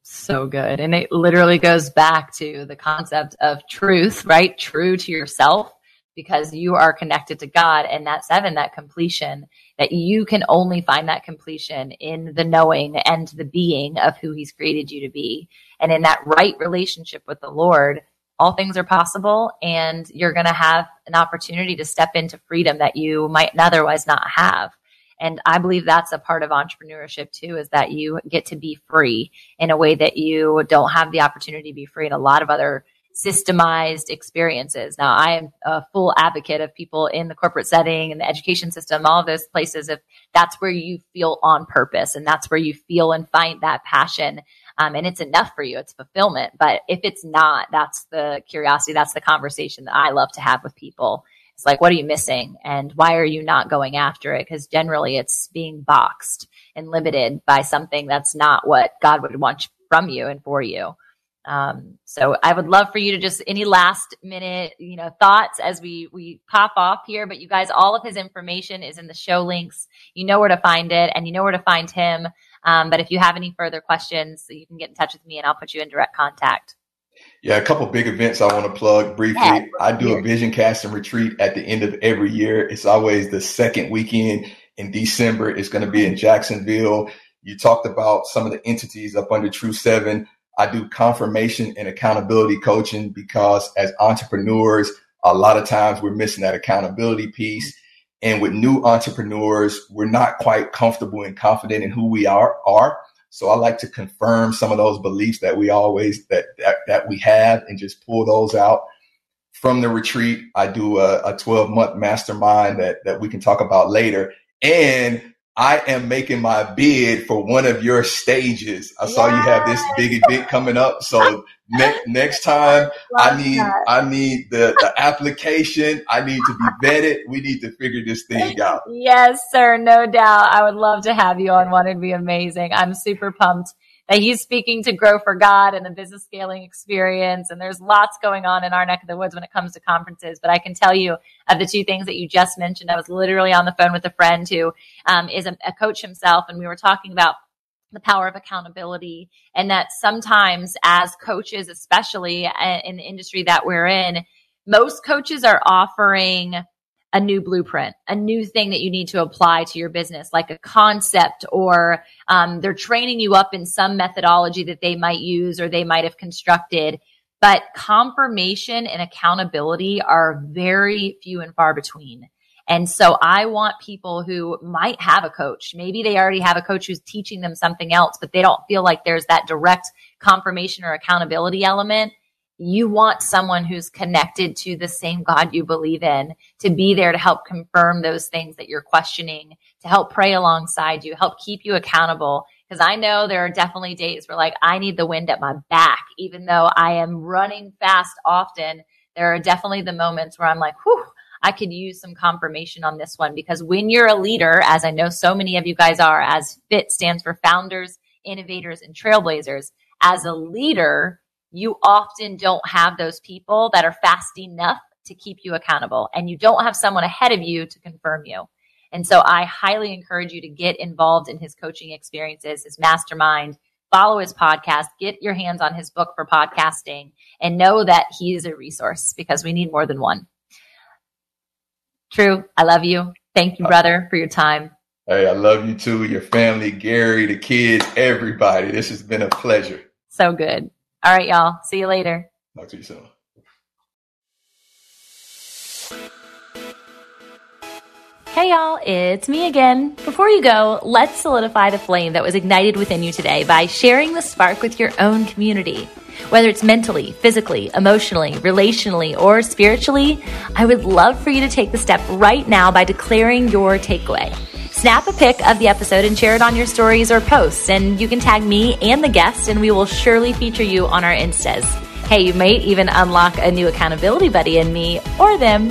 So good. And it literally goes back to the concept of truth, right? True to yourself, because you are connected to God, and that seven, that completion, that you can only find that completion in the knowing and the being of who he's created you to be. And in that right relationship with the Lord, all things are possible, and you're going to have an opportunity to step into freedom that you might otherwise not have. And I believe that's a part of entrepreneurship too, is that you get to be free in a way that you don't have the opportunity to be free in a lot of other systemized experiences. Now, I am a full advocate of people in the corporate setting and the education system, all of those places, if that's where you feel on purpose and that's where you feel and find that passion. Um, and it's enough for you. It's fulfillment. But if it's not, that's the curiosity. That's the conversation that I love to have with people. It's like, what are you missing? And why are you not going after it? Because generally it's being boxed and limited by something that's not what God would want from you and for you. Um, so I would love for you to just any last minute, you know, thoughts as we, we pop off here, but you guys, all of his information is in the show links. You know where to find it and you know where to find him. Um, but if you have any further questions, you can get in touch with me and I'll put you in direct contact. Yeah, a couple of big events I want to plug briefly. Yeah. I do a vision casting retreat at the end of every year. It's always the second weekend in December. It's going to be in Jacksonville. You talked about some of the entities up under True Seven. I do confirmation and accountability coaching because as entrepreneurs, a lot of times we're missing that accountability piece. And with new entrepreneurs, we're not quite comfortable and confident in who we are. are. So I like to confirm some of those beliefs that we always that, that that we have and just pull those out. From the retreat, I do a twelve month mastermind that that we can talk about later. And I am making my bid for one of your stages. I yes. saw you have this big event coming up. So ne- next time I, I need, that. I need the, the application. I need to be vetted. We need to figure this thing out. Yes, sir. No doubt. I would love to have you on one. It'd be amazing. I'm super pumped that he's speaking to Grow for God and the business scaling experience. And there's lots going on in our neck of the woods when it comes to conferences. But I can tell you of the two things that you just mentioned, I was literally on the phone with a friend who um, is a, a coach himself. And we were talking about the power of accountability and that sometimes as coaches, especially in the industry that we're in, most coaches are offering a new blueprint, a new thing that you need to apply to your business, like a concept, or um, they're training you up in some methodology that they might use or they might have constructed. But confirmation and accountability are very few and far between. And so I want people who might have a coach, maybe they already have a coach who's teaching them something else, but they don't feel like there's that direct confirmation or accountability element. You want someone who's connected to the same God you believe in to be there to help confirm those things that you're questioning, to help pray alongside you, help keep you accountable. Because I know there are definitely days where like I need the wind at my back, even though I am running fast often. There are definitely the moments where I'm like, whew, I could use some confirmation on this one. Because when you're a leader, as I know so many of you guys are, as FIT stands for founders, innovators, and trailblazers, as a leader, you often don't have those people that are fast enough to keep you accountable, and you don't have someone ahead of you to confirm you. And so I highly encourage you to get involved in his coaching experiences, his mastermind, follow his podcast, get your hands on his book for podcasting, and know that he is a resource because we need more than one. True, I love you. Thank you, brother, for your time. Hey, I love you too, your family, Gary, the kids, everybody. This has been a pleasure. So good. All right, y'all. See you later. Talk to you soon. Hey, y'all. It's me again. Before you go, let's solidify the flame that was ignited within you today by sharing the spark with your own community. Whether it's mentally, physically, emotionally, relationally, or spiritually, I would love for you to take the step right now by declaring your takeaway. Snap a pic of the episode and share it on your stories or posts, and you can tag me and the guest, and we will surely feature you on our Instas. Hey, you might even unlock a new accountability buddy in me or them.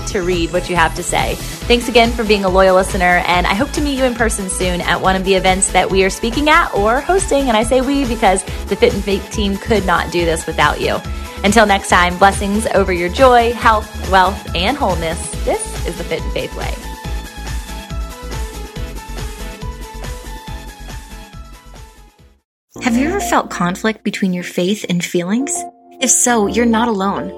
to read what you have to say. Thanks again for being a loyal listener, and I hope to meet you in person soon at one of the events that we are speaking at or hosting. And I say we because the Fit and Faith team could not do this without you. Until next time, blessings over your joy, health, wealth, and wholeness. This is the Fit and Faith way. Have you ever felt conflict between your faith and feelings? If so, you're not alone.